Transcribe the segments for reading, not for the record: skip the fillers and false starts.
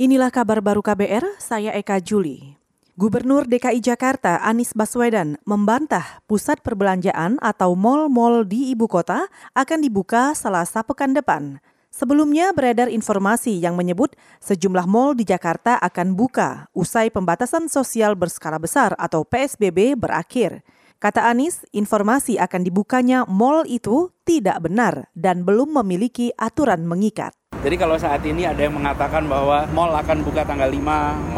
Inilah kabar baru KBR, saya Eka Juli. Gubernur DKI Jakarta Anies Baswedan membantah pusat perbelanjaan atau mal-mal di ibu kota akan dibuka Selasa pekan depan. Sebelumnya beredar informasi yang menyebut sejumlah mal di Jakarta akan buka usai pembatasan sosial berskala besar atau PSBB berakhir. Kata Anies, informasi akan dibukanya mal itu tidak benar dan belum memiliki aturan mengikat. Jadi kalau saat ini ada yang mengatakan bahwa mal akan buka tanggal 5,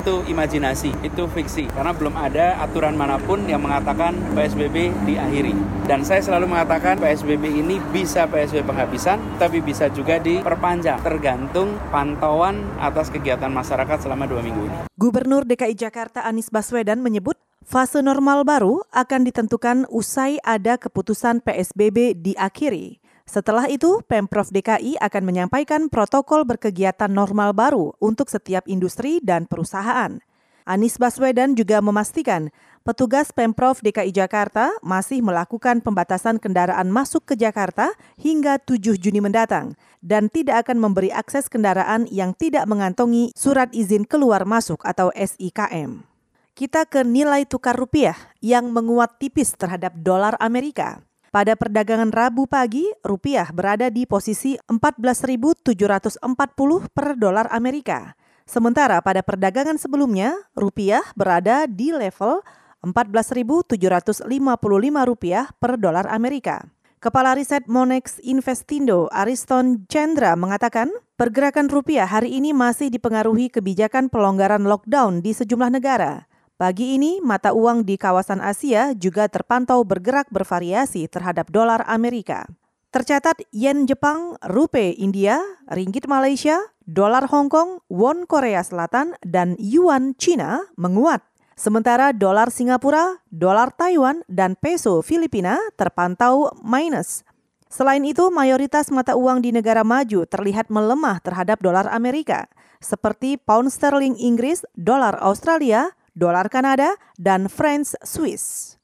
itu imajinasi, itu fiksi. Karena belum ada aturan manapun yang mengatakan PSBB diakhiri. Dan saya selalu mengatakan PSBB ini bisa PSBB penghabisan, tapi bisa juga diperpanjang. Tergantung pantauan atas kegiatan masyarakat selama 2 minggu ini. Gubernur DKI Jakarta Anies Baswedan menyebut fase normal baru akan ditentukan usai ada keputusan PSBB diakhiri. Setelah itu, Pemprov DKI akan menyampaikan protokol berkegiatan normal baru untuk setiap industri dan perusahaan. Anies Baswedan juga memastikan petugas Pemprov DKI Jakarta masih melakukan pembatasan kendaraan masuk ke Jakarta hingga 7 Juni mendatang dan tidak akan memberi akses kendaraan yang tidak mengantongi surat izin keluar masuk atau SIKM. Kita ke nilai tukar rupiah yang menguat tipis terhadap dolar Amerika. Pada perdagangan Rabu pagi, rupiah berada di posisi 14.740 per dolar Amerika. Sementara pada perdagangan sebelumnya, rupiah berada di level 14.755 rupiah per dolar Amerika. Kepala Riset Monex Investindo, Ariston Chandra mengatakan, pergerakan rupiah hari ini masih dipengaruhi kebijakan pelonggaran lockdown di sejumlah negara. Pagi ini, mata uang di kawasan Asia juga terpantau bergerak bervariasi terhadap dolar Amerika. Tercatat yen Jepang, rupiah India, ringgit Malaysia, dolar Hong Kong, won Korea Selatan, dan yuan Cina menguat. Sementara dolar Singapura, dolar Taiwan, dan peso Filipina terpantau minus. Selain itu, mayoritas mata uang di negara maju terlihat melemah terhadap dolar Amerika, seperti pound sterling Inggris, dolar Australia, dolar Kanada, dan franc Swiss.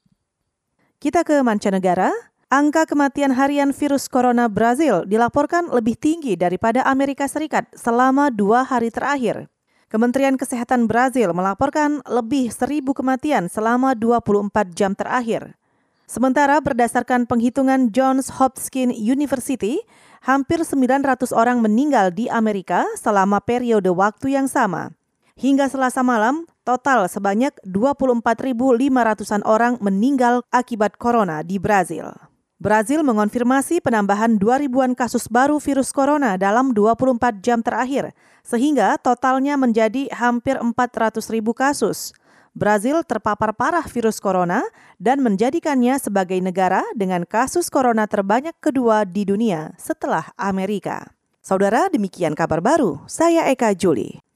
Kita ke mancanegara, angka kematian harian virus corona Brazil dilaporkan lebih tinggi daripada Amerika Serikat selama 2 hari terakhir. Kementerian Kesehatan Brazil melaporkan lebih 1.000 kematian selama 24 jam terakhir. Sementara berdasarkan penghitungan Johns Hopkins University, hampir 900 orang meninggal di Amerika selama periode waktu yang sama. Hingga Selasa malam, total sebanyak 24.500-an orang meninggal akibat corona di Brazil. Brazil mengonfirmasi penambahan 2.000-an kasus baru virus corona dalam 24 jam terakhir, sehingga totalnya menjadi hampir 400.000 kasus. Brazil terpapar parah virus corona dan menjadikannya sebagai negara dengan kasus corona terbanyak kedua di dunia setelah Amerika. Saudara, demikian kabar baru. Saya Eka Juli.